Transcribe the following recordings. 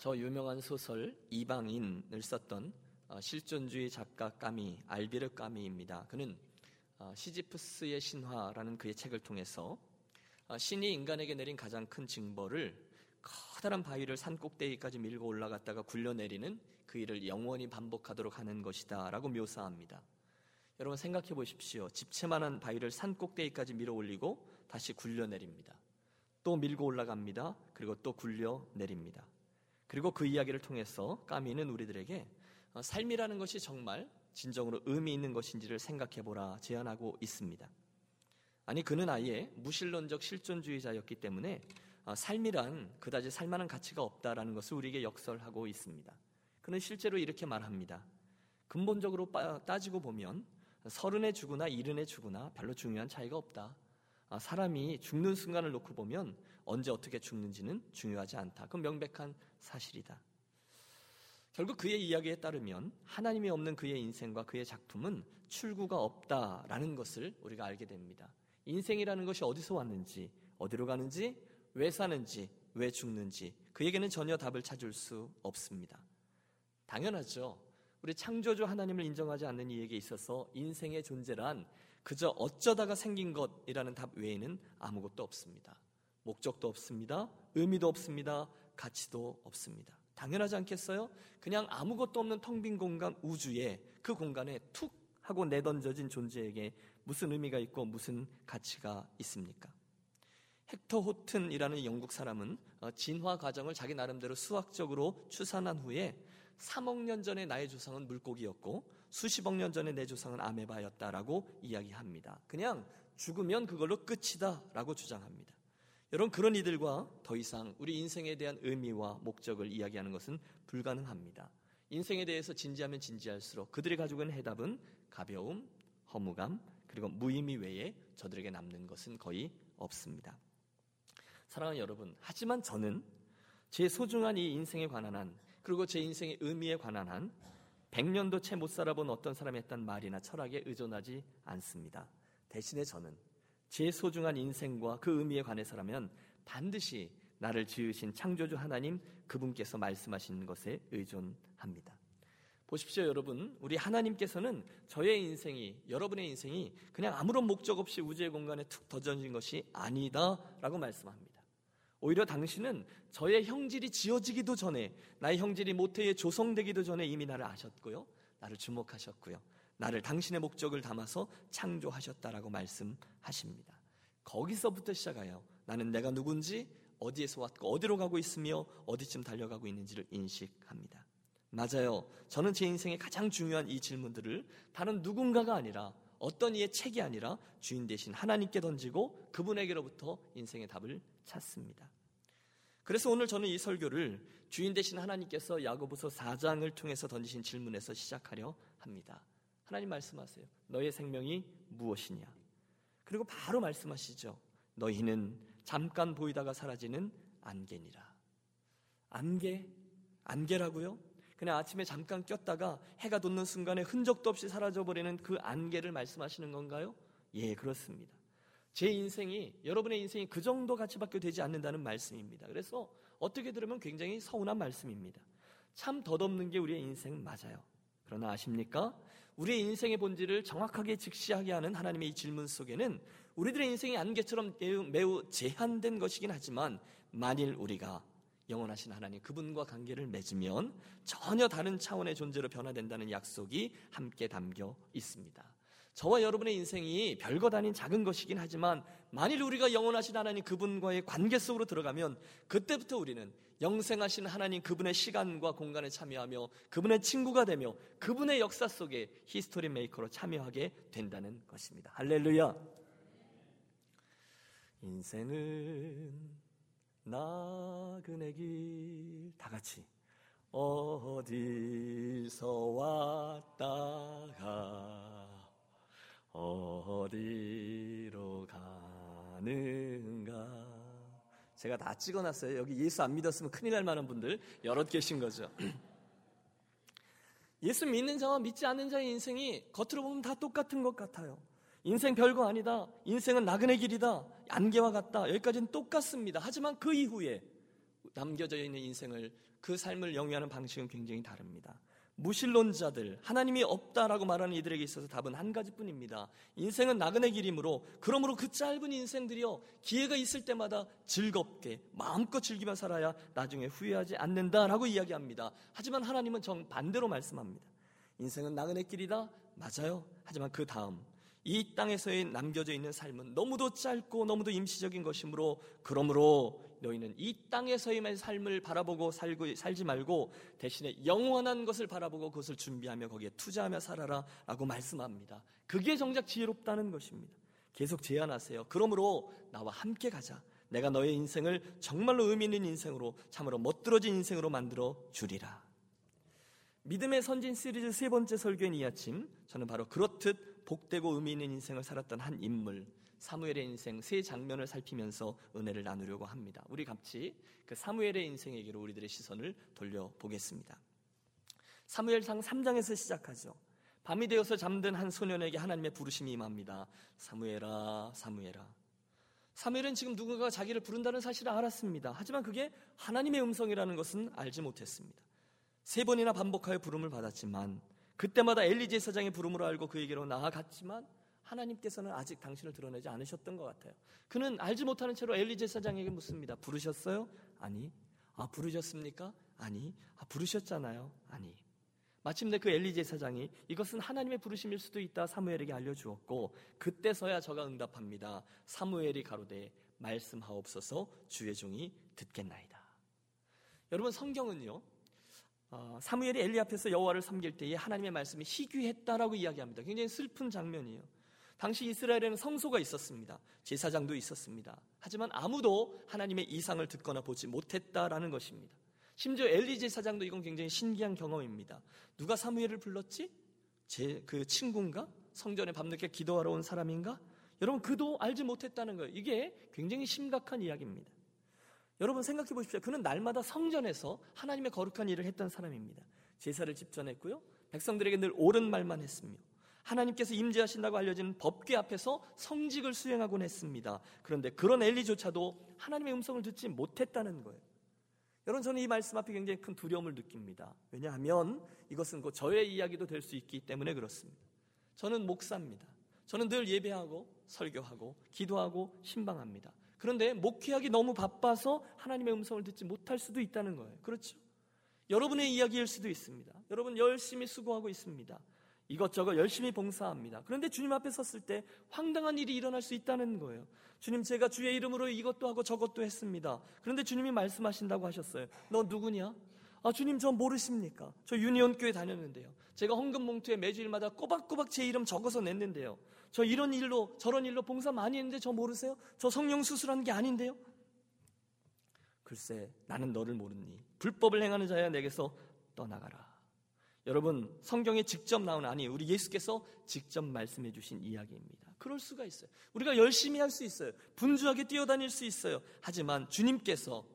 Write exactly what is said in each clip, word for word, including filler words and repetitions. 저 유명한 소설 이방인을 썼던 실존주의 작가 까미, 알베르 까미입니다. 그는 시지프스의 신화라는 그의 책을 통해서 신이 인간에게 내린 가장 큰 징벌을 커다란 바위를 산 꼭대기까지 밀고 올라갔다가 굴려내리는 그 일을 영원히 반복하도록 하는 것이다 라고 묘사합니다. 여러분 생각해 보십시오. 집채만한 바위를 산 꼭대기까지 밀어 올리고 다시 굴려내립니다. 또 밀고 올라갑니다. 그리고 또 굴려내립니다. 그리고 그 이야기를 통해서 까미는 우리들에게 삶이라는 것이 정말 진정으로 의미 있는 것인지를 생각해보라 제안하고 있습니다. 아니 그는 아예 무신론적 실존주의자였기 때문에 삶이란 그다지 살만한 가치가 없다라는 것을 우리에게 역설하고 있습니다. 그는 실제로 이렇게 말합니다. 근본적으로 따지고 보면 서른에 죽으나 일흔에 죽으나 별로 중요한 차이가 없다. 사람이 죽는 순간을 놓고 보면 언제 어떻게 죽는지는 중요하지 않다. 그건 명백한 사실이다. 결국 그의 이야기에 따르면 하나님이 없는 그의 인생과 그의 작품은 출구가 없다라는 것을 우리가 알게 됩니다. 인생이라는 것이 어디서 왔는지, 어디로 가는지, 왜 사는지, 왜 죽는지 그에게는 전혀 답을 찾을 수 없습니다. 당연하죠. 우리 창조주 하나님을 인정하지 않는 이에게 있어서 인생의 존재란 그저 어쩌다가 생긴 것이라는 답 외에는 아무것도 없습니다. 목적도 없습니다. 의미도 없습니다. 가치도 없습니다. 당연하지 않겠어요? 그냥 아무것도 없는 텅 빈 공간 우주에 그 공간에 툭 하고 내던져진 존재에게 무슨 의미가 있고 무슨 가치가 있습니까? 헥터 호튼이라는 영국 사람은 진화 과정을 자기 나름대로 수학적으로 추산한 후에 삼억 년 전에 나의 조상은 물고기였고 수십억 년 전에 내 조상은 아메바였다라고 이야기합니다. 그냥 죽으면 그걸로 끝이다라고 주장합니다. 여러분 그런 이들과 더 이상 우리 인생에 대한 의미와 목적을 이야기하는 것은 불가능합니다. 인생에 대해서 진지하면 진지할수록 그들이 가지고 있는 해답은 가벼움, 허무감, 그리고 무의미 외에 저들에게 남는 것은 거의 없습니다. 사랑하는 여러분, 하지만 저는 제 소중한 이 인생에 관한 한, 그리고 제 인생의 의미에 관한 한 백 년도 채 못 살아본 어떤 사람이 했던 말이나 철학에 의존하지 않습니다. 대신에 저는 제 소중한 인생과 그 의미에 관해서라면 반드시 나를 지으신 창조주 하나님 그분께서 말씀하시는 것에 의존합니다. 보십시오 여러분, 우리 하나님께서는 저의 인생이, 여러분의 인생이 그냥 아무런 목적 없이 우주의 공간에 툭 던져진 것이 아니다 라고 말씀합니다. 오히려 당신은 저의 형질이 지어지기도 전에, 나의 형질이 모태에 조성되기도 전에 이미 나를 아셨고요, 나를 주목하셨고요, 나를 당신의 목적을 담아서 창조하셨다라고 말씀하십니다. 거기서부터 시작하여 나는 내가 누군지, 어디에서 왔고 어디로 가고 있으며 어디쯤 달려가고 있는지를 인식합니다. 맞아요. 저는 제 인생의 가장 중요한 이 질문들을 다른 누군가가 아니라, 어떤 이의 책이 아니라 주인 대신 하나님께 던지고 그분에게로부터 인생의 답을 찾습니다. 그래서 오늘 저는 이 설교를 주인 대신 하나님께서 야고보서 사 장을 통해서 던지신 질문에서 시작하려 합니다. 하나님 말씀하세요. 너의 생명이 무엇이냐? 그리고 바로 말씀하시죠. 너희는 잠깐 보이다가 사라지는 안개니라. 안개? 안개라고요? 그냥 아침에 잠깐 꼈다가 해가 돋는 순간에 흔적도 없이 사라져버리는 그 안개를 말씀하시는 건가요? 예, 그렇습니다. 제 인생이, 여러분의 인생이 그 정도 가치밖에 되지 않는다는 말씀입니다. 그래서 어떻게 들으면 굉장히 서운한 말씀입니다. 참 덧없는 게 우리의 인생 맞아요. 그러나 아십니까? 우리의 인생의 본질을 정확하게 직시하게 하는 하나님의 이 질문 속에는 우리들의 인생이 안개처럼 매우, 매우 제한된 것이긴 하지만, 만일 우리가 영원하신 하나님 그분과 관계를 맺으면 전혀 다른 차원의 존재로 변화된다는 약속이 함께 담겨 있습니다. 저와 여러분의 인생이 별것 아닌 작은 것이긴 하지만 만일 우리가 영원하신 하나님 그분과의 관계 속으로 들어가면 그때부터 우리는 영생하신 하나님 그분의 시간과 공간에 참여하며 그분의 친구가 되며 그분의 역사 속에 히스토리 메이커로 참여하게 된다는 것입니다. 할렐루야! 인생은 나그네 길, 다 같이 어디서 왔다가 어디로 가는가. 제가 다 찍어놨어요. 여기 예수 안 믿었으면 큰일 날 만한 분들 여럿 계신 거죠. 예수 믿는 자와 믿지 않는 자의 인생이 겉으로 보면 다 똑같은 것 같아요. 인생 별거 아니다, 인생은 나그네 길이다, 안개와 같다, 여기까지는 똑같습니다. 하지만 그 이후에 남겨져 있는 인생을, 그 삶을 영위하는 방식은 굉장히 다릅니다. 무신론자들, 하나님이 없다라고 말하는 이들에게 있어서 답은 한 가지뿐입니다. 인생은 나그네 길이므로, 그러므로 그 짧은 인생들이여 기회가 있을 때마다 즐겁게 마음껏 즐기며 살아야 나중에 후회하지 않는다라고 이야기합니다. 하지만 하나님은 정반대로 말씀합니다. 인생은 나그네 길이다, 맞아요. 하지만 그 다음 이 땅에서의 남겨져 있는 삶은 너무도 짧고 너무도 임시적인 것이므로, 그러므로 너희는 이 땅에서의 삶을 바라보고 살고, 살지 말고 대신에 영원한 것을 바라보고 그것을 준비하며 거기에 투자하며 살아라 라고 말씀합니다. 그게 정작 지혜롭다는 것입니다. 계속 제안하세요. 그러므로 나와 함께 가자. 내가 너의 인생을 정말로 의미 있는 인생으로, 참으로 멋들어진 인생으로 만들어 주리라. 믿음의 선진 시리즈 세 번째 설교인 이 아침, 저는 바로 그렇듯 복되고 의미 있는 인생을 살았던 한 인물 사무엘의 인생 세 장면을 살피면서 은혜를 나누려고 합니다. 우리 같이 그 사무엘의 인생에게로 우리들의 시선을 돌려보겠습니다. 사무엘상 삼 장에서 시작하죠. 밤이 되어서 잠든 한 소년에게 하나님의 부르심이 임합니다. 사무엘아, 사무엘아. 사무엘은 지금 누군가가 자기를 부른다는 사실을 알았습니다. 하지만 그게 하나님의 음성이라는 것은 알지 못했습니다. 세 번이나 반복하여 부름을 받았지만, 그때마다 엘리 제사장의 부름으로 알고 그에게로 나아갔지만 하나님께서는 아직 당신을 드러내지 않으셨던 것 같아요. 그는 알지 못하는 채로 엘리 제사장에게 묻습니다. 부르셨어요? 아니. 아, 부르셨습니까? 아니. 아, 부르셨잖아요? 아니. 마침내 그 엘리 제사장이 이것은 하나님의 부르심일 수도 있다 사무엘에게 알려주었고, 그때서야 저가 응답합니다. 사무엘이 가로되 말씀하옵소서 주의 종이 듣겠나이다. 여러분, 성경은요, 어, 사무엘이 엘리 앞에서 여호와를 섬길 때에 하나님의 말씀이 희귀했다라고 이야기합니다. 굉장히 슬픈 장면이에요. 당시 이스라엘에는 성소가 있었습니다. 제사장도 있었습니다. 하지만 아무도 하나님의 이상을 듣거나 보지 못했다라는 것입니다. 심지어 엘리 제사장도, 이건 굉장히 신기한 경험입니다. 누가 사무엘을 불렀지? 제, 그 친구인가? 성전에 밤늦게 기도하러 온 사람인가? 여러분, 그도 알지 못했다는 거예요. 이게 굉장히 심각한 이야기입니다. 여러분, 생각해 보십시오. 그는 날마다 성전에서 하나님의 거룩한 일을 했던 사람입니다. 제사를 집전했고요, 백성들에게 늘 옳은 말만 했으며, 하나님께서 임재하신다고 알려진 법궤 앞에서 성직을 수행하곤 했습니다. 그런데 그런 엘리조차도 하나님의 음성을 듣지 못했다는 거예요. 여러분, 저는 이 말씀 앞에 굉장히 큰 두려움을 느낍니다. 왜냐하면 이것은 곧 저의 이야기도 될 수 있기 때문에 그렇습니다. 저는 목사입니다. 저는 늘 예배하고 설교하고 기도하고 신방합니다. 그런데 목회하기 너무 바빠서 하나님의 음성을 듣지 못할 수도 있다는 거예요. 그렇죠? 여러분의 이야기일 수도 있습니다. 여러분 열심히 수고하고 있습니다. 이것저것 열심히 봉사합니다. 그런데 주님 앞에 섰을 때 황당한 일이 일어날 수 있다는 거예요. 주님, 제가 주의 이름으로 이것도 하고 저것도 했습니다. 그런데 주님이 말씀하신다고 하셨어요. 너 누구냐? 아, 주님, 저 모르십니까? 저 유니온교회 다녔는데요. 제가 헌금봉투에 매주일마다 꼬박꼬박 제 이름 적어서 냈는데요. 저 이런 일로 저런 일로 봉사 많이 했는데 저 모르세요? 저 성령 수술한 게 아닌데요? 글쎄, 나는 너를 모르니 불법을 행하는 자야 내게서 떠나가라. 여러분, 성경에 직접 나온, 아니 우리 예수께서 직접 말씀해 주신 이야기입니다. 그럴 수가 있어요. 우리가 열심히 할 수 있어요. 분주하게 뛰어다닐 수 있어요. 하지만 주님께서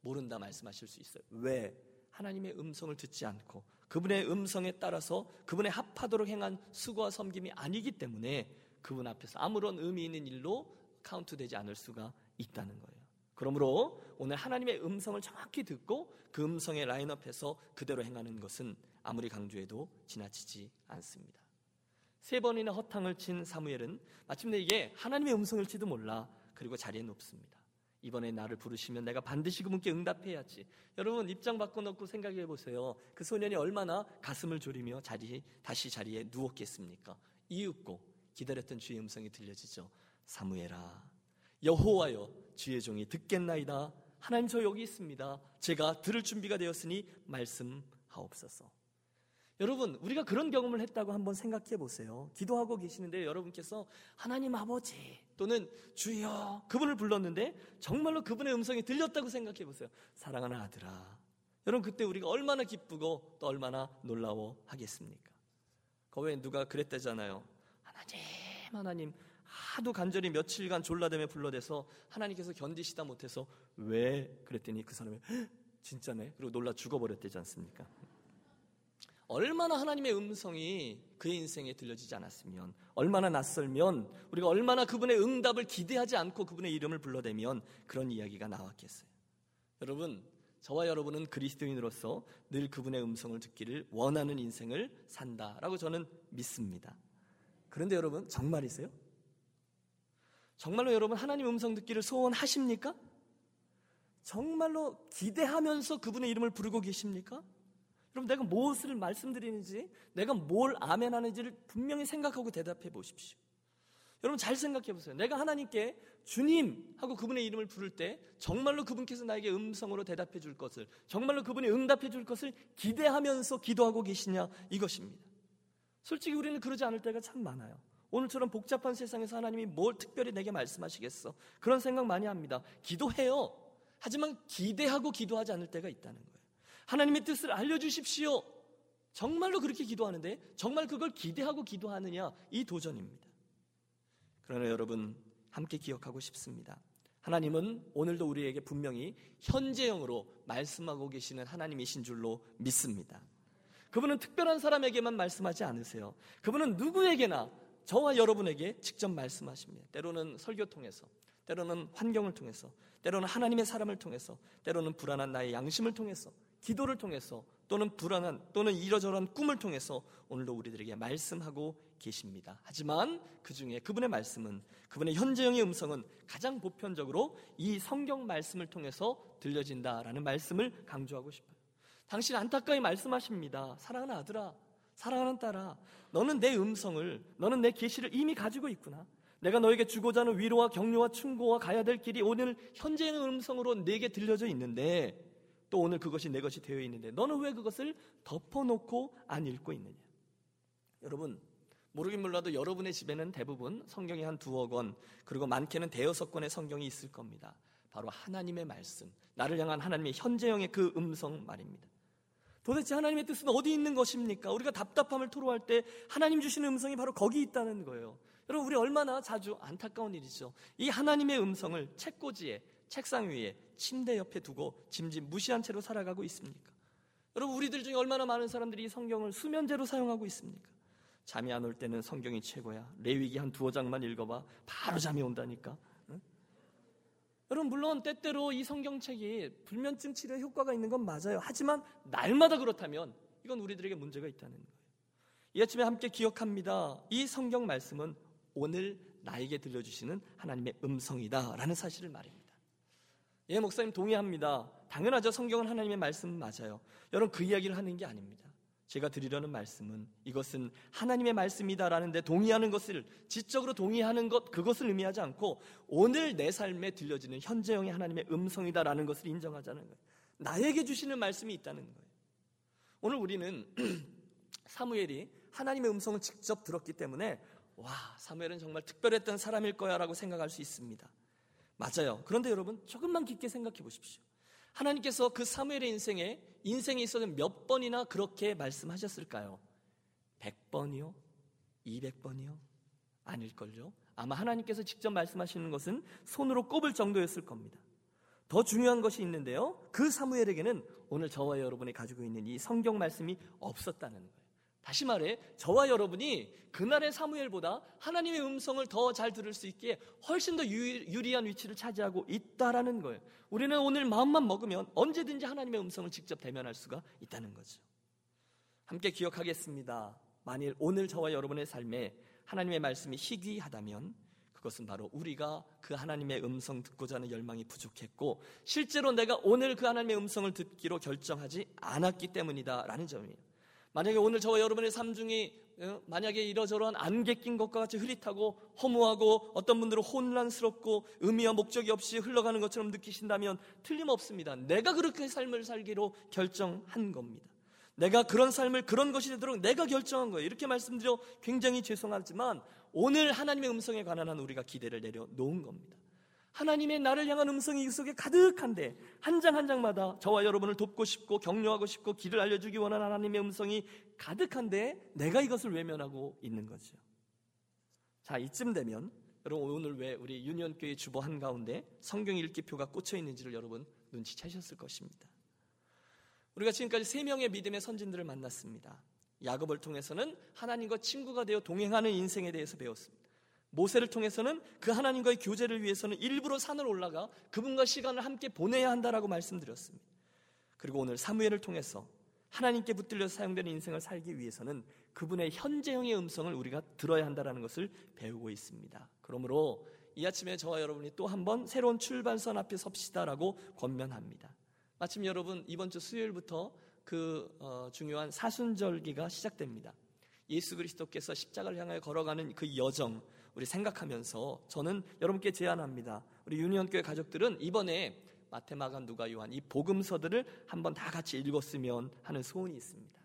모른다 말씀하실 수 있어요. 왜? 하나님의 음성을 듣지 않고 그분의 음성에 따라서 그분에 합하도록 행한 수고와 섬김이 아니기 때문에 그분 앞에서 아무런 의미 있는 일로 카운트되지 않을 수가 있다는 거예요. 그러므로 오늘 하나님의 음성을 정확히 듣고 그 음성의 라인업에서 그대로 행하는 것은 아무리 강조해도 지나치지 않습니다. 세 번이나 허탕을 친 사무엘은 마침내 이게 하나님의 음성일지도 몰라, 그리고 자리에 높습니다. 이번에 나를 부르시면 내가 반드시 그분께 응답해야지. 여러분, 입장 바꿔놓고 생각해보세요. 그 소년이 얼마나 가슴을 졸이며 자리, 다시 자리에 누웠겠습니까? 이윽고 기다렸던 주의 음성이 들려지죠. 사무엘아, 여호와여 주의 종이 듣겠나이다. 하나님, 저 여기 있습니다. 제가 들을 준비가 되었으니 말씀하옵소서. 여러분, 우리가 그런 경험을 했다고 한번 생각해보세요. 기도하고 계시는데 여러분께서 하나님 아버지 또는 주여 그분을 불렀는데 정말로 그분의 음성이 들렸다고 생각해보세요. 사랑하는 아들아. 여러분, 그때 우리가 얼마나 기쁘고 또 얼마나 놀라워 하겠습니까? 거기에 누가 그랬다잖아요. 하나님, 하나님, 하도 간절히 며칠간 졸라대며 불러대서 하나님께서 견디시다 못해서 왜? 그랬더니 그 사람이 진짜네? 그리고 놀라 죽어버렸대지 않습니까? 얼마나 하나님의 음성이 그의 인생에 들려지지 않았으면, 얼마나 낯설면, 우리가 얼마나 그분의 응답을 기대하지 않고 그분의 이름을 불러대면 그런 이야기가 나왔겠어요. 여러분, 저와 여러분은 그리스도인으로서 늘 그분의 음성을 듣기를 원하는 인생을 산다라고 저는 믿습니다. 그런데 여러분 정말이세요? 정말로 여러분 하나님 음성 듣기를 소원하십니까? 정말로 기대하면서 그분의 이름을 부르고 계십니까? 여러분 내가 무엇을 말씀드리는지, 내가 뭘 아멘하는지를 분명히 생각하고 대답해 보십시오. 여러분 잘 생각해 보세요. 내가 하나님께 주님 하고 그분의 이름을 부를 때 정말로 그분께서 나에게 음성으로 대답해 줄 것을, 정말로 그분이 응답해 줄 것을 기대하면서 기도하고 계시냐 이것입니다. 솔직히 우리는 그러지 않을 때가 참 많아요. 오늘처럼 복잡한 세상에서 하나님이 뭘 특별히 내게 말씀하시겠어? 그런 생각 많이 합니다. 기도해요. 하지만 기대하고 기도하지 않을 때가 있다는 거예요. 하나님의 뜻을 알려주십시오. 정말로 그렇게 기도하는데 정말 그걸 기대하고 기도하느냐, 이 도전입니다. 그러나 여러분 함께 기억하고 싶습니다. 하나님은 오늘도 우리에게 분명히 현재형으로 말씀하고 계시는 하나님이신 줄로 믿습니다. 그분은 특별한 사람에게만 말씀하지 않으세요. 그분은 누구에게나 저와 여러분에게 직접 말씀하십니다. 때로는 설교 통해서, 때로는 환경을 통해서, 때로는 하나님의 사람을 통해서, 때로는 불안한 나의 양심을 통해서, 기도를 통해서, 또는 불안한 또는 이러저러한 꿈을 통해서 오늘도 우리들에게 말씀하고 계십니다. 하지만 그 중에 그분의 말씀은, 그분의 현재형의 음성은 가장 보편적으로 이 성경 말씀을 통해서 들려진다라는 말씀을 강조하고 싶어요. 당신 안타까이 말씀하십니다. 사랑하는 아들아, 사랑하는 딸아, 너는 내 음성을, 너는 내 계시를 이미 가지고 있구나. 내가 너에게 주고자 하는 위로와 격려와 충고와 가야 될 길이 오늘 현재의 음성으로 내게 들려져 있는데, 또 오늘 그것이 내 것이 되어 있는데 너는 왜 그것을 덮어놓고 안 읽고 있느냐. 여러분 모르긴 몰라도 여러분의 집에는 대부분 성경이 한 두어 권, 그리고 많게는 대여섯 권의 성경이 있을 겁니다. 바로 하나님의 말씀, 나를 향한 하나님의 현재형의 그 음성 말입니다. 도대체 하나님의 뜻은 어디 있는 것입니까? 우리가 답답함을 토로할 때 하나님 주시는 음성이 바로 거기 있다는 거예요. 여러분 우리 얼마나 자주, 안타까운 일이죠, 이 하나님의 음성을 책꽂이에, 책상 위에, 침대 옆에 두고 짐짓 무시한 채로 살아가고 있습니까? 여러분 우리들 중에 얼마나 많은 사람들이 이 성경을 수면제로 사용하고 있습니까? 잠이 안 올 때는 성경이 최고야. 레위기 한 두어 장만 읽어봐. 바로 잠이 온다니까. 응? 여러분 물론 때때로 이 성경책이 불면증 치료에 효과가 있는 건 맞아요. 하지만 날마다 그렇다면 이건 우리들에게 문제가 있다는 거예요. 이 아침에 함께 기억합니다. 이 성경 말씀은 오늘 나에게 들려주시는 하나님의 음성이다라는 사실을 말입니다. 예, 목사님 동의합니다. 당연하죠. 성경은 하나님의 말씀 맞아요. 여러분 그 이야기를 하는 게 아닙니다. 제가 드리려는 말씀은 이것은 하나님의 말씀이다라는 데 동의하는 것을, 지적으로 동의하는 것, 그것을 의미하지 않고 오늘 내 삶에 들려지는 현재형의 하나님의 음성이다라는 것을 인정하자는 거예요. 나에게 주시는 말씀이 있다는 거예요. 오늘 우리는 사무엘이 하나님의 음성을 직접 들었기 때문에 와, 사무엘은 정말 특별했던 사람일 거야 라고 생각할 수 있습니다. 맞아요. 그런데 여러분 조금만 깊게 생각해 보십시오. 하나님께서 그 사무엘의 인생에 인생에 있어서 몇 번이나 그렇게 말씀하셨을까요? 백 번이요? 이백 번이요? 아닐걸요? 아마 하나님께서 직접 말씀하시는 것은 손으로 꼽을 정도였을 겁니다. 더 중요한 것이 있는데요, 그 사무엘에게는 오늘 저와 여러분이 가지고 있는 이 성경 말씀이 없었다는 거예요. 다시 말해 저와 여러분이 그날의 사무엘보다 하나님의 음성을 더 잘 들을 수 있기에 훨씬 더 유리한 위치를 차지하고 있다라는 거예요. 우리는 오늘 마음만 먹으면 언제든지 하나님의 음성을 직접 대면할 수가 있다는 거죠. 함께 기억하겠습니다. 만일 오늘 저와 여러분의 삶에 하나님의 말씀이 희귀하다면 그것은 바로 우리가 그 하나님의 음성 듣고자 하는 열망이 부족했고 실제로 내가 오늘 그 하나님의 음성을 듣기로 결정하지 않았기 때문이다라는 점이에요. 만약에 오늘 저와 여러분의 삶 중에 만약에 이러저러한 안개 낀 것과 같이 흐릿하고 허무하고 어떤 분들은 혼란스럽고 의미와 목적이 없이 흘러가는 것처럼 느끼신다면 틀림없습니다. 내가 그렇게 삶을 살기로 결정한 겁니다. 내가 그런 삶을, 그런 것이 되도록 내가 결정한 거예요. 이렇게 말씀드려 굉장히 죄송하지만 오늘 하나님의 음성에 관한 한 우리가 기대를 내려놓은 겁니다. 하나님의 나를 향한 음성이 속에 가득한데 한 장 한 장마다 저와 여러분을 돕고 싶고 격려하고 싶고 길을 알려주기 원하는 하나님의 음성이 가득한데 내가 이것을 외면하고 있는 거죠. 자, 이쯤 되면 여러분 오늘 왜 우리 유니온교회 주보 한가운데 성경 읽기표가 꽂혀 있는지를 여러분 눈치채셨을 것입니다. 우리가 지금까지 세 명의 믿음의 선진들을 만났습니다. 야곱을 통해서는 하나님과 친구가 되어 동행하는 인생에 대해서 배웠습니다. 모세를 통해서는 그 하나님과의 교제를 위해서는 일부러 산을 올라가 그분과 시간을 함께 보내야 한다라고 말씀드렸습니다. 그리고 오늘 사무엘을 통해서 하나님께 붙들려서 사용되는 인생을 살기 위해서는 그분의 현재형의 음성을 우리가 들어야 한다는 것을 배우고 있습니다. 그러므로 이 아침에 저와 여러분이 또 한 번 새로운 출발선 앞에 섭시다라고 권면합니다. 마침 여러분 이번 주 수요일부터 그 어, 중요한 사순절기가 시작됩니다. 예수 그리스도께서 십자가를 향하여 걸어가는 그 여정 우리 생각하면서 저는 여러분께 제안합니다. 우리 유니온교회 가족들은 이번에 마태마간 누가 요한 이 복음서들을 한번 다 같이 읽었으면 하는 소원이 있습니다.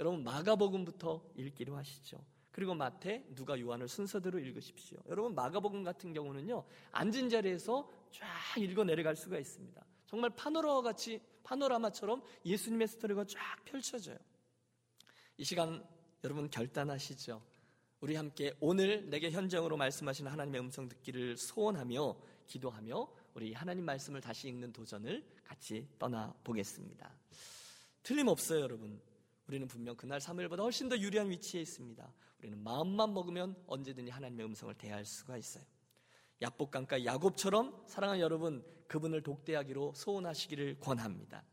여러분 마가복음부터 읽기로 하시죠. 그리고 마태, 누가, 요한을 순서대로 읽으십시오. 여러분 마가복음 같은 경우는요 앉은 자리에서 쫙 읽어 내려갈 수가 있습니다. 정말 파노라마 같이 파노라마처럼 예수님의 스토리가 쫙 펼쳐져요. 이 시간 여러분 결단하시죠. 우리 함께 오늘 내게 현장으로 말씀하시는 하나님의 음성 듣기를 소원하며 기도하며 우리 하나님 말씀을 다시 읽는 도전을 같이 떠나보겠습니다. 틀림없어요 여러분. 우리는 분명 그날 사무엘보다 훨씬 더 유리한 위치에 있습니다. 우리는 마음만 먹으면 언제든지 하나님의 음성을 대할 수가 있어요. 얍복강가 야곱처럼 사랑하는 여러분 그분을 독대하기로 소원하시기를 권합니다.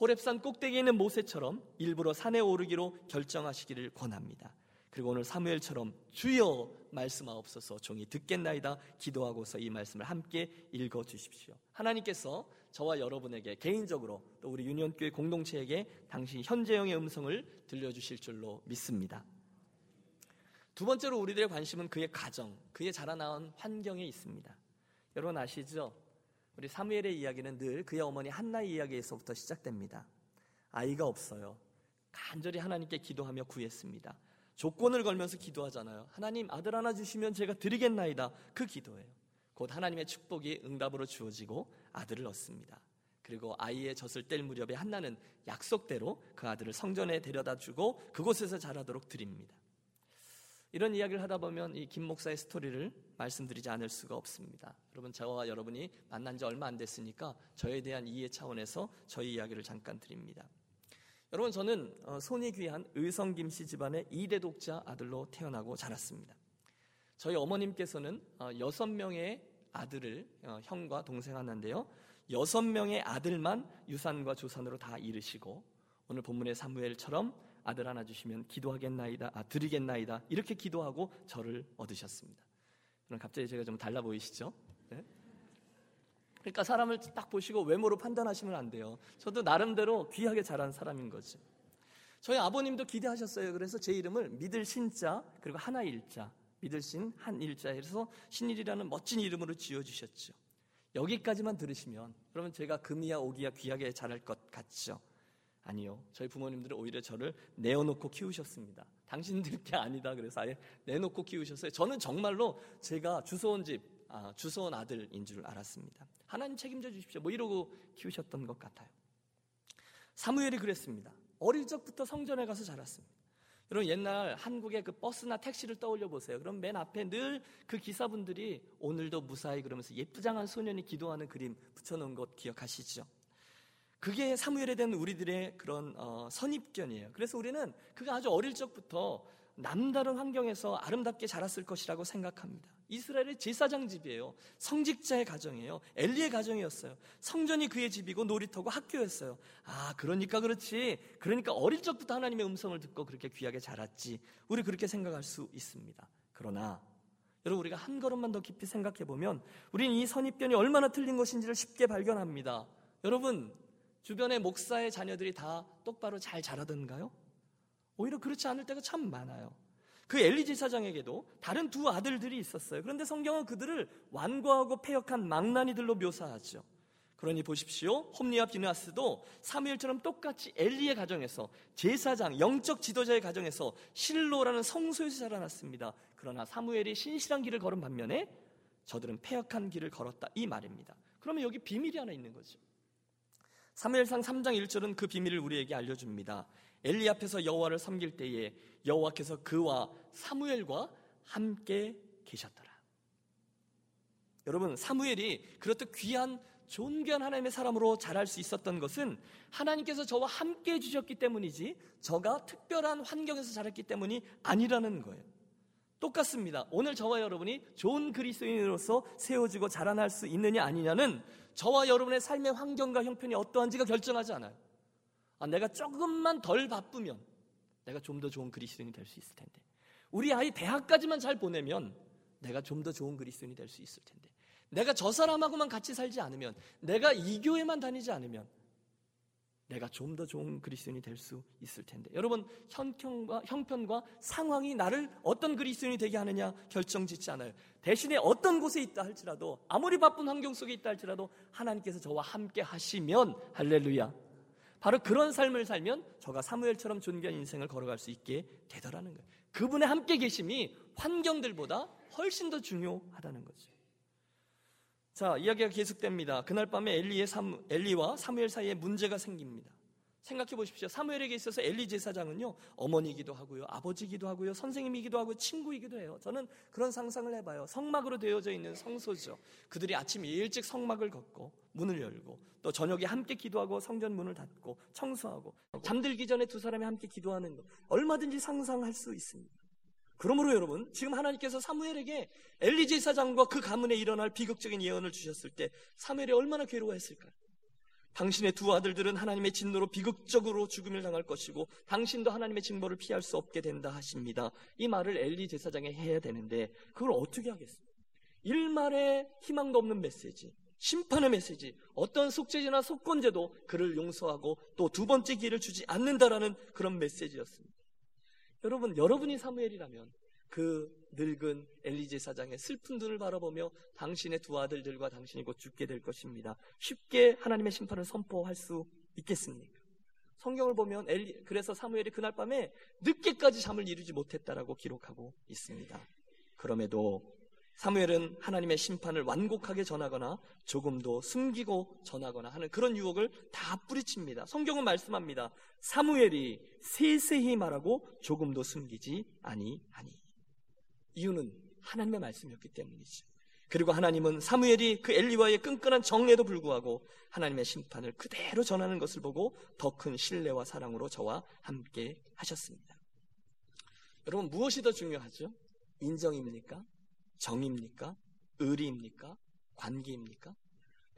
호렙산 꼭대기에 있는 모세처럼 일부러 산에 오르기로 결정하시기를 권합니다. 그리고 오늘 사무엘처럼 주여 말씀하옵소서 종이 듣겠나이다 기도하고서 이 말씀을 함께 읽어주십시오. 하나님께서 저와 여러분에게 개인적으로 또 우리 유니온교회 공동체에게 당신 현재형의 음성을 들려주실 줄로 믿습니다. 두 번째로 우리들의 관심은 그의 가정, 그의 자라나온 환경에 있습니다. 여러분 아시죠? 우리 사무엘의 이야기는 늘 그의 어머니 한나의 이야기에서부터 시작됩니다. 아이가 없어요. 간절히 하나님께 기도하며 구했습니다. 조건을 걸면서 기도하잖아요. 하나님 아들 하나 주시면 제가 드리겠나이다. 그 기도예요. 곧 하나님의 축복이 응답으로 주어지고 아들을 얻습니다. 그리고 아이의 젖을 뗄 무렵에 한나는 약속대로 그 아들을 성전에 데려다주고 그곳에서 자라도록 드립니다. 이런 이야기를 하다 보면 이 김 목사의 스토리를 말씀드리지 않을 수가 없습니다. 여러분 저와 여러분이 만난 지 얼마 안 됐으니까 저에 대한 이해 차원에서 저희 이야기를 잠깐 드립니다. 여러분 저는 손이 귀한 의성김씨 집안의 이 대 독자 아들로 태어나고 자랐습니다. 저희 어머님께서는 여섯 명의 아들을 형과 동생 하나인데요. 여섯 명의 아들만 유산과 조산으로 다 이르시고 오늘 본문의 사무엘처럼 아들 하나 주시면 기도하겠나이다, 아, 드리겠나이다 이렇게 기도하고 저를 얻으셨습니다. 그럼 갑자기 제가 좀 달라 보이시죠? 네? 그러니까 사람을 딱 보시고 외모로 판단하시면 안 돼요. 저도 나름대로 귀하게 자란 사람인 거지. 저희 아버님도 기대하셨어요. 그래서 제 이름을 믿을 신자 그리고 하나 일자 믿을 신 한 일자 해서 신일이라는 멋진 이름으로 지어주셨죠. 여기까지만 들으시면 그러면 제가 금이야 오기야 귀하게 자랄 것 같죠? 아니요. 저희 부모님들은 오히려 저를 내어놓고 키우셨습니다. 당신들 게 아니다 그래서 아예 내놓고 키우셨어요. 저는 정말로 제가 주워온 집 아, 주소원 아들인 줄 알았습니다. 하나님 책임져 주십시오. 뭐 이러고 키우셨던 것 같아요. 사무엘이 그랬습니다. 어릴 적부터 성전에 가서 자랐습니다. 여러분 옛날 한국의 그 버스나 택시를 떠올려 보세요. 그럼 맨 앞에 늘 그 기사분들이 오늘도 무사히 그러면서 예쁘장한 소년이 기도하는 그림 붙여놓은 것 기억하시죠? 그게 사무엘에 대한 우리들의 그런 어, 선입견이에요. 그래서 우리는 그가 아주 어릴 적부터 남다른 환경에서 아름답게 자랐을 것이라고 생각합니다. 이스라엘의 제사장 집이에요. 성직자의 가정이에요. 엘리의 가정이었어요. 성전이 그의 집이고 놀이터고 학교였어요. 아 그러니까 그렇지. 그러니까 어릴 적부터 하나님의 음성을 듣고 그렇게 귀하게 자랐지. 우리 그렇게 생각할 수 있습니다. 그러나 여러분 우리가 한 걸음만 더 깊이 생각해보면 우리는 이 선입견이 얼마나 틀린 것인지를 쉽게 발견합니다. 여러분 주변의 목사의 자녀들이 다 똑바로 잘 자라던가요? 오히려 그렇지 않을 때가 참 많아요. 그 엘리 제사장에게도 다른 두 아들들이 있었어요. 그런데 성경은 그들을 완고하고 패역한 망나니들로 묘사하죠. 그러니 보십시오. 홈리와 비느하스도 사무엘처럼 똑같이 엘리의 가정에서 제사장, 영적 지도자의 가정에서 실로라는 성소에서 자라났습니다. 그러나 사무엘이 신실한 길을 걸은 반면에 저들은 패역한 길을 걸었다 이 말입니다. 그러면 여기 비밀이 하나 있는 거죠. 사무엘상 삼 장 일 절은 그 비밀을 우리에게 알려줍니다. 엘리 앞에서 여호와를 섬길 때에 여호와께서 그와 사무엘과 함께 계셨더라. 여러분 사무엘이 그렇듯 귀한 존귀한 하나님의 사람으로 자랄 수 있었던 것은 하나님께서 저와 함께 해주셨기 때문이지 저가 특별한 환경에서 자랐기 때문이 아니라는 거예요. 똑같습니다. 오늘 저와 여러분이 좋은 그리스도인으로서 세워지고 자라날 수 있느냐 아니냐는 저와 여러분의 삶의 환경과 형편이 어떠한지가 결정하지 않아요. 아, 내가 조금만 덜 바쁘면 내가 좀 더 좋은 그리스도인이 될 수 있을 텐데, 우리 아이 대학까지만 잘 보내면 내가 좀 더 좋은 그리스도인이 될 수 있을 텐데, 내가 저 사람하고만 같이 살지 않으면, 내가 이 교회만 다니지 않으면 내가 좀 더 좋은 그리스도인이 될 수 있을 텐데. 여러분, 형편과, 형편과 상황이 나를 어떤 그리스도인이 되게 하느냐 결정짓지 않아요. 대신에 어떤 곳에 있다 할지라도, 아무리 바쁜 환경 속에 있다 할지라도 하나님께서 저와 함께 하시면, 할렐루야, 바로 그런 삶을 살면 저가 사무엘처럼 존귀한 인생을 걸어갈 수 있게 되더라는 거예요. 그분의 함께 계심이 환경들보다 훨씬 더 중요하다는 거죠. 자, 이야기가 계속됩니다. 그날 밤에 엘리의 사무, 엘리와 사무엘 사이에 문제가 생깁니다. 생각해 보십시오. 사무엘에게 있어서 엘리 제사장은요, 어머니이기도 하고요, 아버지이기도 하고요, 선생님이기도 하고, 친구이기도 해요. 저는 그런 상상을 해봐요. 성막으로 되어져 있는 성소죠. 그들이 아침 일찍 성막을 걷고 문을 열고, 또 저녁에 함께 기도하고 성전 문을 닫고 청소하고, 잠들기 전에 두 사람이 함께 기도하는 것, 얼마든지 상상할 수 있습니다. 그러므로 여러분, 지금 하나님께서 사무엘에게 엘리 제사장과 그 가문에 일어날 비극적인 예언을 주셨을 때 사무엘이 얼마나 괴로워했을까요? 당신의 두 아들들은 하나님의 진노로 비극적으로 죽음을 당할 것이고, 당신도 하나님의 징벌을 피할 수 없게 된다 하십니다. 이 말을 엘리 제사장이 해야 되는데 그걸 어떻게 하겠습니까? 일말의 희망도 없는 메시지, 심판의 메시지, 어떤 속죄제나 속건제도 그를 용서하고 또 두 번째 기회를 주지 않는다라는 그런 메시지였습니다. 여러분, 여러분이 사무엘이라면 그 늙은 엘리 제사장의 슬픈 눈을 바라보며 당신의 두 아들들과 당신이 곧 죽게 될 것입니다, 쉽게 하나님의 심판을 선포할 수 있겠습니까? 성경을 보면 엘리, 그래서 사무엘이 그날 밤에 늦게까지 잠을 이루지 못했다라고 기록하고 있습니다. 그럼에도 사무엘은 하나님의 심판을 완곡하게 전하거나 조금도 숨기고 전하거나 하는 그런 유혹을 다 뿌리칩니다. 성경은 말씀합니다. 사무엘이 세세히 말하고 조금도 숨기지 아니하니. 이유는 하나님의 말씀이었기 때문이죠. 그리고 하나님은 사무엘이 그 엘리와의 끈끈한 정례에도 불구하고 하나님의 심판을 그대로 전하는 것을 보고 더 큰 신뢰와 사랑으로 저와 함께 하셨습니다. 여러분, 무엇이 더 중요하죠? 인정입니까? 정의입니까? 의리입니까? 관계입니까?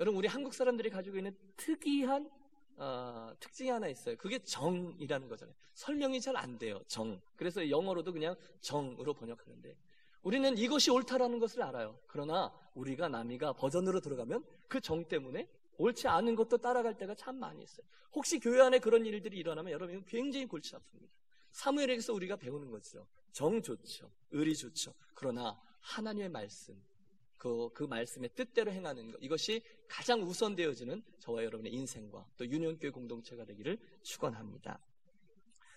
여러분, 우리 한국 사람들이 가지고 있는 특이한 어, 특징이 하나 있어요. 그게 정이라는 거잖아요. 설명이 잘 안 돼요, 정. 그래서 영어로도 그냥 정으로 번역하는데, 우리는 이것이 옳다라는 것을 알아요. 그러나 우리가 남이가 버전으로 들어가면 그 정 때문에 옳지 않은 것도 따라갈 때가 참 많이 있어요. 혹시 교회 안에 그런 일들이 일어나면 여러분, 굉장히 골치 아픕니다. 사무엘에게서 우리가 배우는 거죠. 정 좋죠, 의리 좋죠. 그러나 하나님의 말씀, 그, 그 말씀의 뜻대로 행하는 것, 이것이 가장 우선되어지는 저와 여러분의 인생과 또 유니온교회 공동체가 되기를 축원합니다.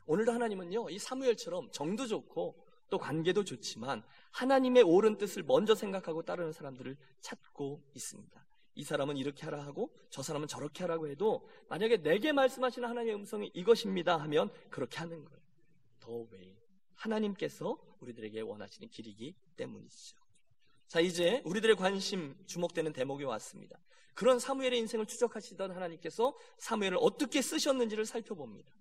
오늘도 하나님은요, 이 사무엘처럼 정도 좋고 또 관계도 좋지만 하나님의 옳은 뜻을 먼저 생각하고 따르는 사람들을 찾고 있습니다. 이 사람은 이렇게 하라 하고 저 사람은 저렇게 하라고 해도, 만약에 내게 말씀하시는 하나님의 음성이 이것입니다 하면 그렇게 하는 거예요. 더 왜? 하나님께서 우리들에게 원하시는 길이기 때문이죠. 자, 이제 우리들의 관심, 주목되는 대목이 왔습니다. 그런 사무엘의 인생을 추적하시던 하나님께서 사무엘을 어떻게 쓰셨는지를 살펴봅니다.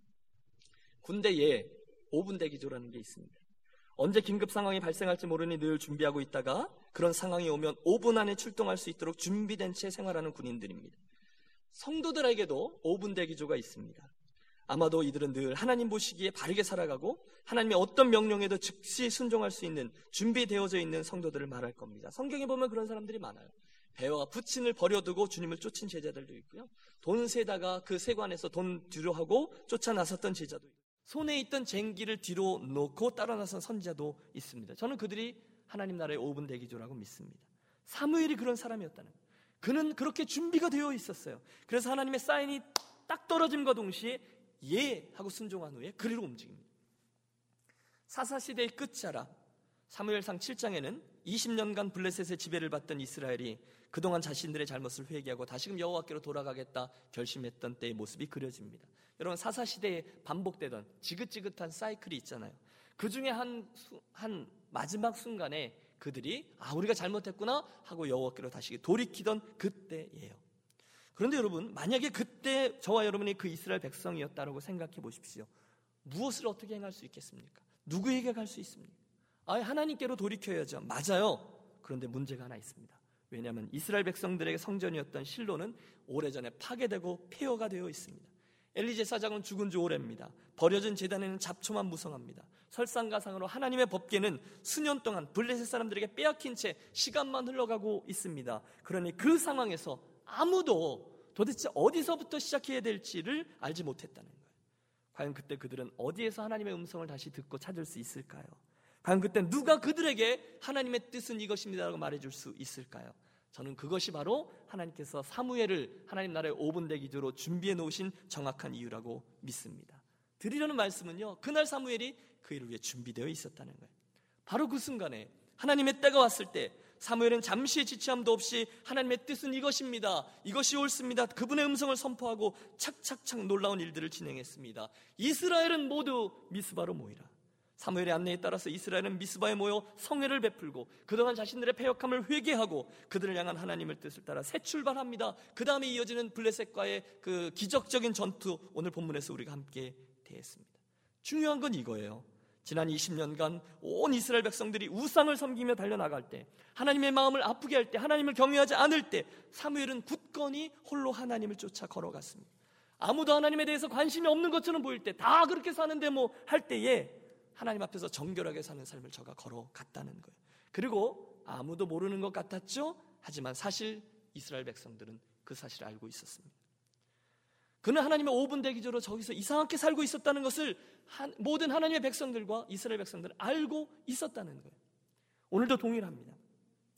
군대에 오 분 대기조라는 게 있습니다. 언제 긴급 상황이 발생할지 모르니 늘 준비하고 있다가 그런 상황이 오면 오 분 안에 출동할 수 있도록 준비된 채 생활하는 군인들입니다. 성도들에게도 오 분 대기조가 있습니다. 아마도 이들은 늘 하나님 보시기에 바르게 살아가고 하나님의 어떤 명령에도 즉시 순종할 수 있는, 준비되어져 있는 성도들을 말할 겁니다. 성경에 보면 그런 사람들이 많아요. 배와 부친을 버려두고 주님을 쫓은 제자들도 있고요, 돈 세다가 그 세관에서 돈 뒤로 하고 쫓아 나섰던 제자도 있고, 손에 있던 쟁기를 뒤로 놓고 따라 나선 선지자도 있습니다. 저는 그들이 하나님 나라의 오 분 대기조라고 믿습니다. 사무엘이 그런 사람이었다는 거예요. 그는 그렇게 준비가 되어 있었어요. 그래서 하나님의 사인이 딱 떨어짐과 동시에 예! 하고 순종한 후에 그리로 움직입니다. 사사시대의 끝자락, 사무엘상 칠 장에는 이십 년간 블레셋의 지배를 받던 이스라엘이 그동안 자신들의 잘못을 회개하고 다시금 여호와께로 돌아가겠다 결심했던 때의 모습이 그려집니다. 여러분, 사사시대에 반복되던 지긋지긋한 사이클이 있잖아요. 그 중에 한, 한 마지막 순간에 그들이 아, 우리가 잘못했구나 하고 여호와께로 다시 돌이키던 그때예요. 그런데 여러분, 만약에 그때 저와 여러분이 그 이스라엘 백성이었다라고 생각해 보십시오. 무엇을 어떻게 행할 수 있겠습니까? 누구에게 갈 수 있습니까? 아, 하나님께로 돌이켜야죠. 맞아요. 그런데 문제가 하나 있습니다. 왜냐하면 이스라엘 백성들에게 성전이었던 실로는 오래전에 파괴되고 폐허가 되어 있습니다. 엘리 제사장은 죽은 지 오래입니다. 버려진 제단에는 잡초만 무성합니다. 설상가상으로 하나님의 법궤는 수년 동안 블레셋 사람들에게 빼앗긴 채 시간만 흘러가고 있습니다. 그러니 그 상황에서 아무도 도대체 어디서부터 시작해야 될지를 알지 못했다는 거예요. 과연 그때 그들은 어디에서 하나님의 음성을 다시 듣고 찾을 수 있을까요? 과연 그때 누가 그들에게 하나님의 뜻은 이것입니다라고 말해줄 수 있을까요? 저는 그것이 바로 하나님께서 사무엘을 하나님 나라의 오분대 기도로 준비해 놓으신 정확한 이유라고 믿습니다. 드리려는 말씀은요, 그날 사무엘이 그 일을 위해 준비되어 있었다는 거예요. 바로 그 순간에 하나님의 때가 왔을 때 사무엘은 잠시의 지체함도 없이 하나님의 뜻은 이것입니다, 이것이 옳습니다, 그분의 음성을 선포하고 착착착 놀라운 일들을 진행했습니다. 이스라엘은 모두 미스바로 모이라. 사무엘의 안내에 따라서 이스라엘은 미스바에 모여 성회를 베풀고 그동안 자신들의 패역함을 회개하고 그들을 향한 하나님의 뜻을 따라 새 출발합니다. 그 다음에 이어지는 블레셋과의 그 기적적인 전투, 오늘 본문에서 우리가 함께 대했습니다. 중요한 건 이거예요. 지난 이십 년간 온 이스라엘 백성들이 우상을 섬기며 달려나갈 때, 하나님의 마음을 아프게 할 때, 하나님을 경외하지 않을 때 사무엘은 굳건히 홀로 하나님을 쫓아 걸어갔습니다. 아무도 하나님에 대해서 관심이 없는 것처럼 보일 때, 다 그렇게 사는데 뭐 할 때에 하나님 앞에서 정결하게 사는 삶을 저가 걸어갔다는 거예요. 그리고 아무도 모르는 것 같았죠? 하지만 사실 이스라엘 백성들은 그 사실을 알고 있었습니다. 그는 하나님의 오분대 기조로 저기서 이상하게 살고 있었다는 것을 한, 모든 하나님의 백성들과 이스라엘 백성들은 알고 있었다는 거예요. 오늘도 동일합니다.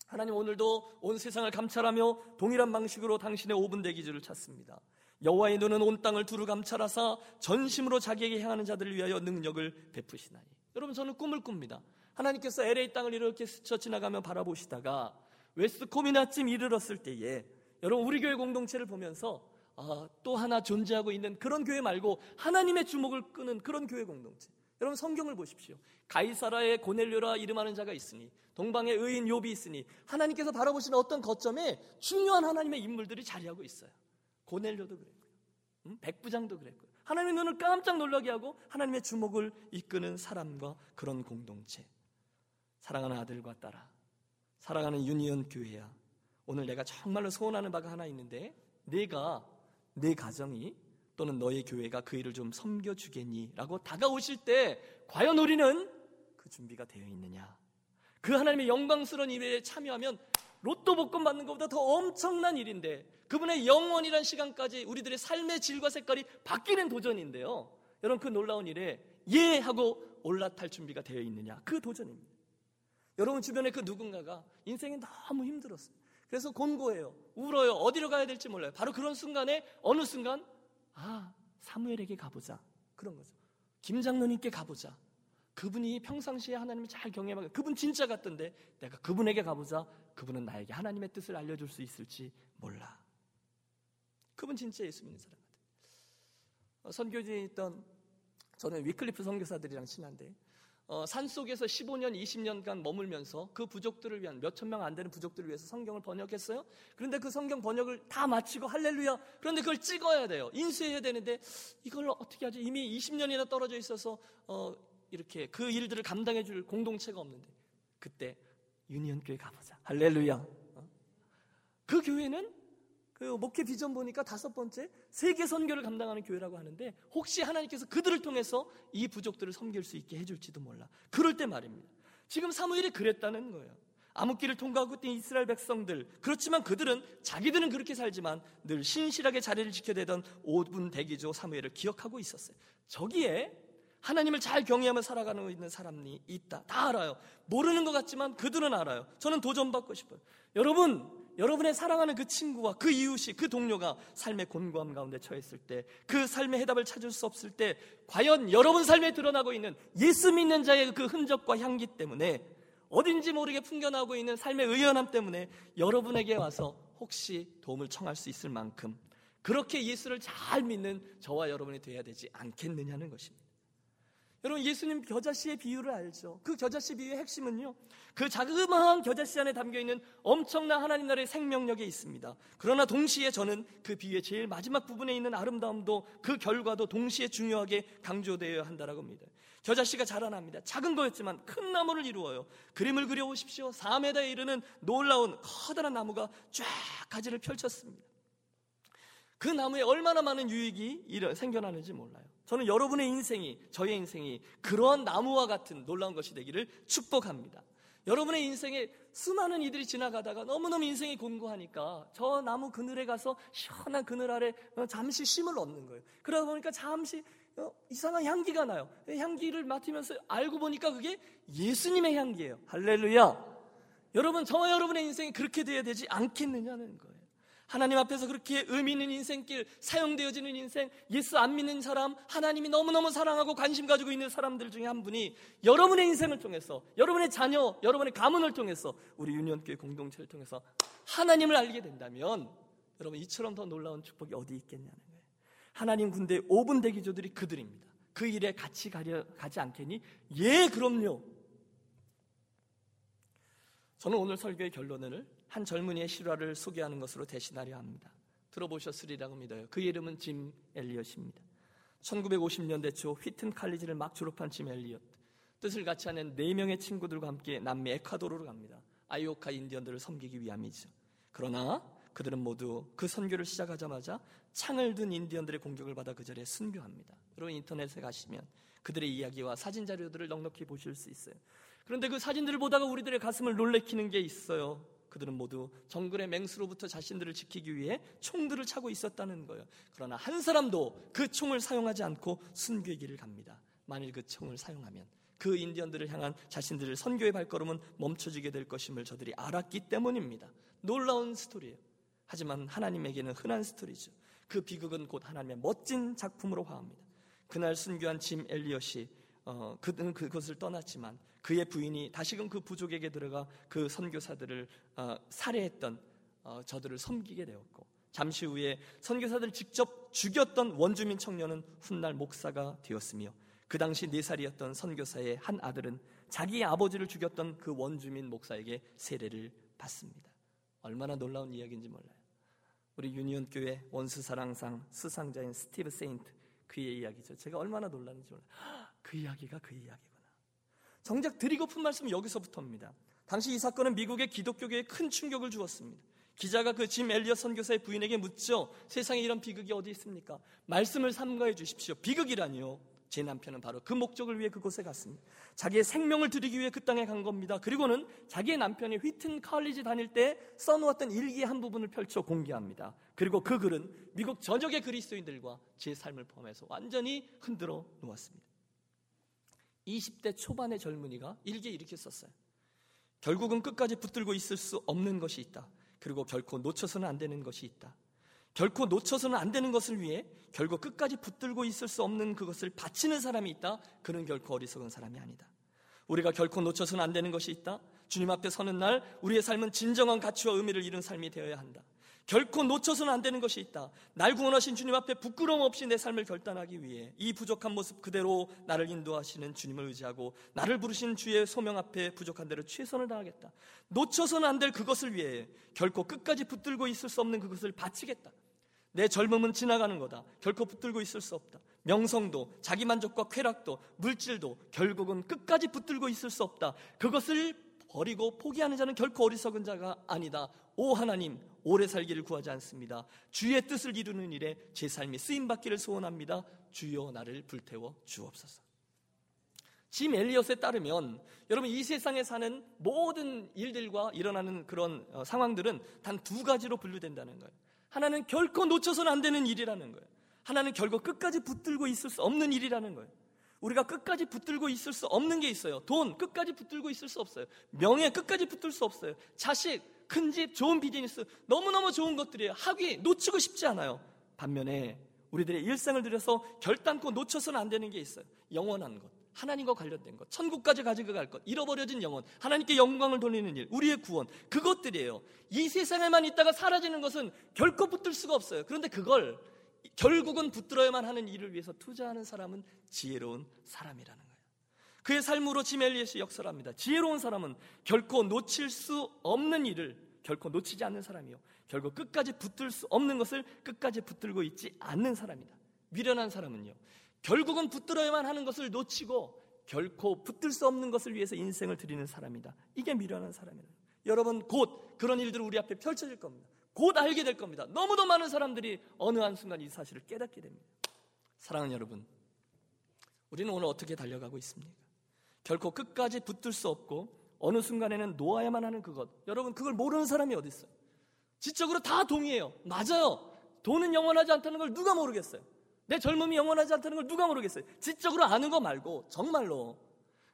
하나님 오늘도 온 세상을 감찰하며 동일한 방식으로 당신의 오분대 기조를 찾습니다. 여호와의 눈은 온 땅을 두루 감찰하사 전심으로 자기에게 향하는 자들을 위하여 능력을 베푸시나니. 여러분, 저는 꿈을 꿉니다. 하나님께서 엘에이 땅을 이렇게 스쳐 지나가며 바라보시다가 웨스코미나쯤 이르렀을 때에, 여러분 우리 교회 공동체를 보면서 아, 또 하나 존재하고 있는 그런 교회 말고 하나님의 주목을 끄는 그런 교회 공동체. 여러분 성경을 보십시오. 가이사라에 고넬료라 이름하는 자가 있으니, 동방에 의인 욥이 있으니, 하나님께서 바라보시는 어떤 거점에 중요한 하나님의 인물들이 자리하고 있어요. 고넬료도 그랬고요, 음? 백부장도 그랬고요. 하나님의 눈을 깜짝 놀라게 하고 하나님의 주목을 이끄는 사람과 그런 공동체. 사랑하는 아들과 딸아, 사랑하는 유니온 교회야, 오늘 내가 정말로 소원하는 바가 하나 있는데 내가, 내 가정이 또는 너의 교회가 그 일을 좀 섬겨주겠니? 라고 다가오실 때 과연 우리는 그 준비가 되어 있느냐? 그 하나님의 영광스러운 일에 참여하면 로또 복권 받는 것보다 더 엄청난 일인데, 그분의 영원이란 시간까지 우리들의 삶의 질과 색깔이 바뀌는 도전인데요, 여러분 그 놀라운 일에 예! 하고 올라탈 준비가 되어 있느냐? 그 도전입니다. 여러분 주변에 그 누군가가 인생이 너무 힘들었어요. 그래서 곤고해요, 울어요, 어디로 가야 될지 몰라요. 바로 그런 순간에 어느 순간 아, 사무엘에게 가보자, 그런 거죠. 김장로님께 가보자. 그분이 평상시에 하나님을 잘 경외하고 그분 진짜 같던데 내가 그분에게 가보자. 그분은 나에게 하나님의 뜻을 알려줄 수 있을지 몰라. 그분 진짜 예수 믿는 사람 같아. 선교지에 있던, 저는 위클리프 선교사들이랑 친한데 어, 산속에서 십오 년, 이십 년간 머물면서 그 부족들을 위한, 몇천 명 안 되는 부족들을 위해서 성경을 번역했어요. 그런데 그 성경 번역을 다 마치고 할렐루야, 그런데 그걸 찍어야 돼요. 인쇄해야 되는데 이걸 어떻게 하지? 이미 이십 년이나 떨어져 있어서 어, 이렇게 그 일들을 감당해 줄 공동체가 없는데, 그때 유니온 교회 가보자, 할렐루야. 그 교회는 그 목회 비전 보니까 다섯 번째 세계 선교를 감당하는 교회라고 하는데, 혹시 하나님께서 그들을 통해서 이 부족들을 섬길 수 있게 해줄지도 몰라. 그럴 때 말입니다, 지금 사무엘이 그랬다는 거예요. 암흑기를 통과하고 있던 이스라엘 백성들, 그렇지만 그들은, 자기들은 그렇게 살지만 늘 신실하게 자리를 지켜대던 오분 대기조 사무엘을 기억하고 있었어요. 저기에 하나님을 잘 경외하며 살아가고 있는 사람이 있다. 다 알아요. 모르는 것 같지만 그들은 알아요. 저는 도전받고 싶어요. 여러분, 여러분의 사랑하는 그 친구와 그 이웃이, 그 동료가 삶의 곤고함 가운데 처했을 때, 그 삶의 해답을 찾을 수 없을 때, 과연 여러분 삶에 드러나고 있는 예수 믿는 자의 그 흔적과 향기 때문에, 어딘지 모르게 풍겨나오고 있는 삶의 의연함 때문에 여러분에게 와서 혹시 도움을 청할 수 있을 만큼 그렇게 예수를 잘 믿는 저와 여러분이 되어야 되지 않겠느냐는 것입니다. 여러분 예수님 겨자씨의 비유를 알죠? 그 겨자씨 비유의 핵심은요, 그 자그마한 겨자씨 안에 담겨있는 엄청난 하나님 나라의 생명력에 있습니다. 그러나 동시에 저는 그 비유의 제일 마지막 부분에 있는 아름다움도, 그 결과도 동시에 중요하게 강조되어야 한다라고 합니다. 겨자씨가 자라납니다. 작은 거였지만 큰 나무를 이루어요. 그림을 그려보십시오. 사 미터에 이르는 놀라운 커다란 나무가 쫙 가지를 펼쳤습니다. 그 나무에 얼마나 많은 유익이 생겨나는지 몰라요. 저는 여러분의 인생이, 저의 인생이 그러한 나무와 같은 놀라운 것이 되기를 축복합니다. 여러분의 인생에 수많은 이들이 지나가다가 너무너무 인생이 곤고하니까 저 나무 그늘에 가서 시원한 그늘 아래 잠시 쉼을 얻는 거예요. 그러다 보니까 잠시 이상한 향기가 나요. 향기를 맡으면서 알고 보니까 그게 예수님의 향기예요. 할렐루야! 여러분, 저와 여러분의 인생이 그렇게 돼야 되지 않겠느냐는 거예요. 하나님 앞에서 그렇게 의미 있는 인생길, 사용되어지는 인생, 예수 안 믿는 사람, 하나님이 너무너무 사랑하고 관심 가지고 있는 사람들 중에 한 분이 여러분의 인생을 통해서, 여러분의 자녀, 여러분의 가문을 통해서, 우리 유니온교회 공동체를 통해서 하나님을 알게 된다면, 여러분, 이처럼 더 놀라운 축복이 어디 있겠냐는 거예요. 하나님 군대의 오 분 대기조들이 그들입니다. 그 일에 같이 가려, 가지 않겠니? 예, 그럼요. 저는 오늘 설교의 결론을 한 젊은이의 실화를 소개하는 것으로 대신하려 합니다. 들어보셨으리라고 믿어요. 그의 이름은 짐 엘리엇입니다. 천구백오십 년대 초 휘튼 칼리지를 막 졸업한 짐 엘리엇, 뜻을 같이 하는 네 명의 친구들과 함께 남미 에콰도르로 갑니다. 아이오카 인디언들을 섬기기 위함이죠. 그러나 그들은 모두 그 선교를 시작하자마자 창을 든 인디언들의 공격을 받아 그 자리에 순교합니다. 여러분, 인터넷에 가시면 그들의 이야기와 사진 자료들을 넉넉히 보실 수 있어요. 그런데 그 사진들을 보다가 우리들의 가슴을 놀래키는 게 있어요. 그들은 모두 정글의 맹수로부터 자신들을 지키기 위해 총들을 차고 있었다는 거예요. 그러나 한 사람도 그 총을 사용하지 않고 순교의 길을 갑니다. 만일 그 총을 사용하면 그 인디언들을 향한 자신들의 선교의 발걸음은 멈춰지게 될 것임을 저들이 알았기 때문입니다. 놀라운 스토리예요. 하지만 하나님에게는 흔한 스토리죠. 그 비극은 곧 하나님의 멋진 작품으로 화합니다. 그날 순교한 짐 엘리엇이 어, 그는 그곳을 떠났지만 그의 부인이 다시금 그 부족에게 들어가 그 선교사들을 어, 살해했던 어, 저들을 섬기게 되었고, 잠시 후에 선교사들을 직접 죽였던 원주민 청년은 훗날 목사가 되었으며, 그 당시 네 살이었던 선교사의 한 아들은 자기의 아버지를 죽였던 그 원주민 목사에게 세례를 받습니다. 얼마나 놀라운 이야기인지 몰라요. 우리 유니온교회 원수사랑상 수상자인 스티브 세인트, 그의 이야기죠. 제가 얼마나 놀랐는지 몰라요. 그 이야기가 그 이야기구나. 정작 드리고픈 말씀은 여기서부터입니다. 당시 이 사건은 미국의 기독교계에 큰 충격을 주었습니다. 기자가 그 짐 엘리엇 선교사의 부인에게 묻죠. 세상에 이런 비극이 어디 있습니까? 말씀을 삼가해 주십시오. 비극이라니요? 제 남편은 바로 그 목적을 위해 그곳에 갔습니다. 자기의 생명을 드리기 위해 그 땅에 간 겁니다. 그리고는 자기의 남편이 휘튼 칼리지 다닐 때 써놓았던 일기의 한 부분을 펼쳐 공개합니다. 그리고 그 글은 미국 전역의 그리스도인들과 제 삶을 포함해서 완전히 흔들어 놓았습니다. 이십 대 초반의 젊은이가 일기에 이렇게 썼어요. 결국은 끝까지 붙들고 있을 수 없는 것이 있다. 그리고 결코 놓쳐서는 안 되는 것이 있다. 결코 놓쳐서는 안 되는 것을 위해 결국 끝까지 붙들고 있을 수 없는 그것을 바치는 사람이 있다. 그는 결코 어리석은 사람이 아니다. 우리가 결코 놓쳐서는 안 되는 것이 있다. 주님 앞에 서는 날 우리의 삶은 진정한 가치와 의미를 잃은 삶이 되어야 한다. 결코 놓쳐서는 안 되는 것이 있다. 날 구원하신 주님 앞에 부끄러움 없이 내 삶을 결단하기 위해 이 부족한 모습 그대로 나를 인도하시는 주님을 의지하고 나를 부르신 주의 소명 앞에 부족한 대로 최선을 다하겠다. 놓쳐서는 안 될 그것을 위해 결코 끝까지 붙들고 있을 수 없는 그것을 바치겠다. 내 젊음은 지나가는 거다. 결코 붙들고 있을 수 없다. 명성도, 자기만족과 쾌락도, 물질도 결국은 끝까지 붙들고 있을 수 없다. 그것을 버리고 포기하는 자는 결코 어리석은 자가 아니다. 오 하나님, 오래 살기를 구하지 않습니다. 주의 뜻을 이루는 일에 제 삶이 쓰임받기를 소원합니다. 주여 나를 불태워 주옵소서. 짐 엘리엇에 따르면 여러분, 이 세상에 사는 모든 일들과 일어나는 그런 상황들은 단 두 가지로 분류된다는 거예요. 하나는 결코 놓쳐서는 안 되는 일이라는 거예요. 하나는 결국 끝까지 붙들고 있을 수 없는 일이라는 거예요. 우리가 끝까지 붙들고 있을 수 없는 게 있어요. 돈 끝까지 붙들고 있을 수 없어요. 명예 끝까지 붙들 수 없어요. 자식, 큰 집, 좋은 비즈니스, 너무너무 좋은 것들이에요. 학위 놓치고 싶지 않아요. 반면에 우리들의 일생을 들여서 결단코 놓쳐서는 안 되는 게 있어요. 영원한 것, 하나님과 관련된 것, 천국까지 가지고 갈 것, 잃어버려진 영혼, 하나님께 영광을 돌리는 일, 우리의 구원, 그것들이에요. 이 세상에만 있다가 사라지는 것은 결코 붙들 수가 없어요. 그런데 그걸 결국은 붙들어야만 하는 일을 위해서 투자하는 사람은 지혜로운 사람이라는 거예요. 그의 삶으로 짐 엘리엇이 역설합니다. 지혜로운 사람은 결코 놓칠 수 없는 일을, 결코 놓치지 않는 사람이요, 결국 끝까지 붙들 수 없는 것을 끝까지 붙들고 있지 않는 사람이다. 미련한 사람은요, 결국은 붙들어야만 하는 것을 놓치고 결코 붙들 수 없는 것을 위해서 인생을 드리는 사람이다. 이게 미련한 사람이에요. 여러분, 곧 그런 일들이 우리 앞에 펼쳐질 겁니다. 곧 알게 될 겁니다. 너무도 많은 사람들이 어느 한순간 이 사실을 깨닫게 됩니다. 사랑하는 여러분, 우리는 오늘 어떻게 달려가고 있습니까? 결코 끝까지 붙들 수 없고 어느 순간에는 놓아야만 하는 그것, 여러분 그걸 모르는 사람이 어디 있어요? 지적으로 다 동의해요. 맞아요. 돈은 영원하지 않다는 걸 누가 모르겠어요? 내 젊음이 영원하지 않다는 걸 누가 모르겠어요? 지적으로 아는 거 말고 정말로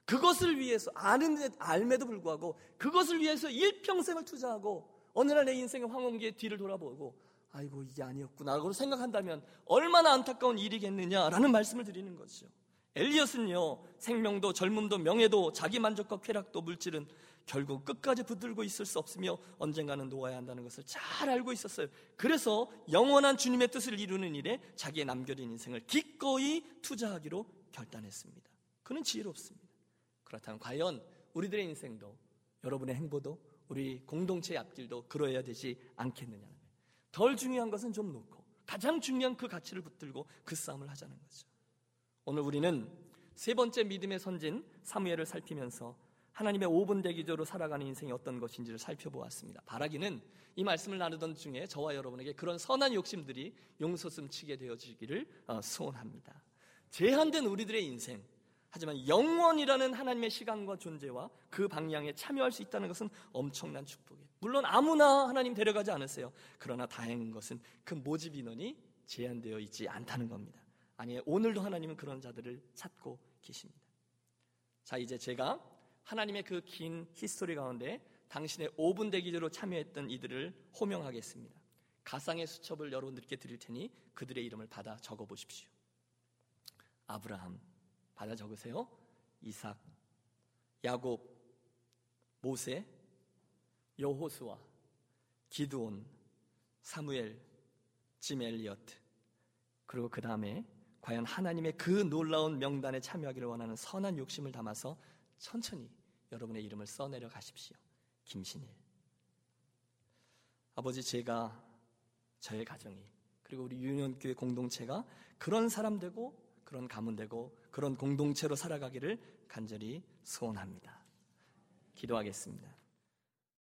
그것을 위해서 아는, 알매도 불구하고 그것을 위해서 일평생을 투자하고 어느 날 내 인생의 황혼기에 뒤를 돌아보고 아이고 이게 아니었구나 라고 생각한다면 얼마나 안타까운 일이겠느냐라는 말씀을 드리는 것이죠. 엘리엇은요, 생명도 젊음도 명예도 자기 만족과 쾌락도 물질은 결국 끝까지 붙들고 있을 수 없으며 언젠가는 놓아야 한다는 것을 잘 알고 있었어요. 그래서 영원한 주님의 뜻을 이루는 일에 자기의 남겨진 인생을 기꺼이 투자하기로 결단했습니다. 그는 지혜롭습니다. 그렇다면 과연 우리들의 인생도 여러분의 행보도 우리 공동체의 앞길도 그러해야 되지 않겠느냐는 거예요. 덜 중요한 것은 좀 놓고 가장 중요한 그 가치를 붙들고 그 싸움을 하자는 거죠. 오늘 우리는 세 번째 믿음의 선진 사무엘을 살피면서 하나님의 오 분 대기조로 살아가는 인생이 어떤 것인지를 살펴보았습니다. 바라기는 이 말씀을 나누던 중에 저와 여러분에게 그런 선한 욕심들이 용솟음치게 되어지기를 소원합니다. 제한된 우리들의 인생, 하지만 영원이라는 하나님의 시간과 존재와 그 방향에 참여할 수 있다는 것은 엄청난 축복이에요. 물론 아무나 하나님 데려가지 않으세요. 그러나 다행인 것은 그 모집 인원이 제한되어 있지 않다는 겁니다. 아니, 오늘도 하나님은 그런 자들을 찾고 계십니다. 자, 이제 제가 하나님의 그 긴 히스토리 가운데 당신의 오 분 대기조로 참여했던 이들을 호명하겠습니다. 가상의 수첩을 여러분들께 드릴 테니 그들의 이름을 받아 적어보십시오. 아브라함, 받아 적으세요. 이삭, 야곱, 모세, 여호수아, 기드온, 사무엘, 짐 엘리엇, 그리고 그 다음에 과연 하나님의 그 놀라운 명단에 참여하기를 원하는 선한 욕심을 담아서 천천히 여러분의 이름을 써내려 가십시오. 김신일. 아버지, 제가, 저의 가정이, 그리고 우리 유니온교회 공동체가 그런 사람 되고 그런 가문 되고 그런 공동체로 살아가기를 간절히 소원합니다. 기도하겠습니다.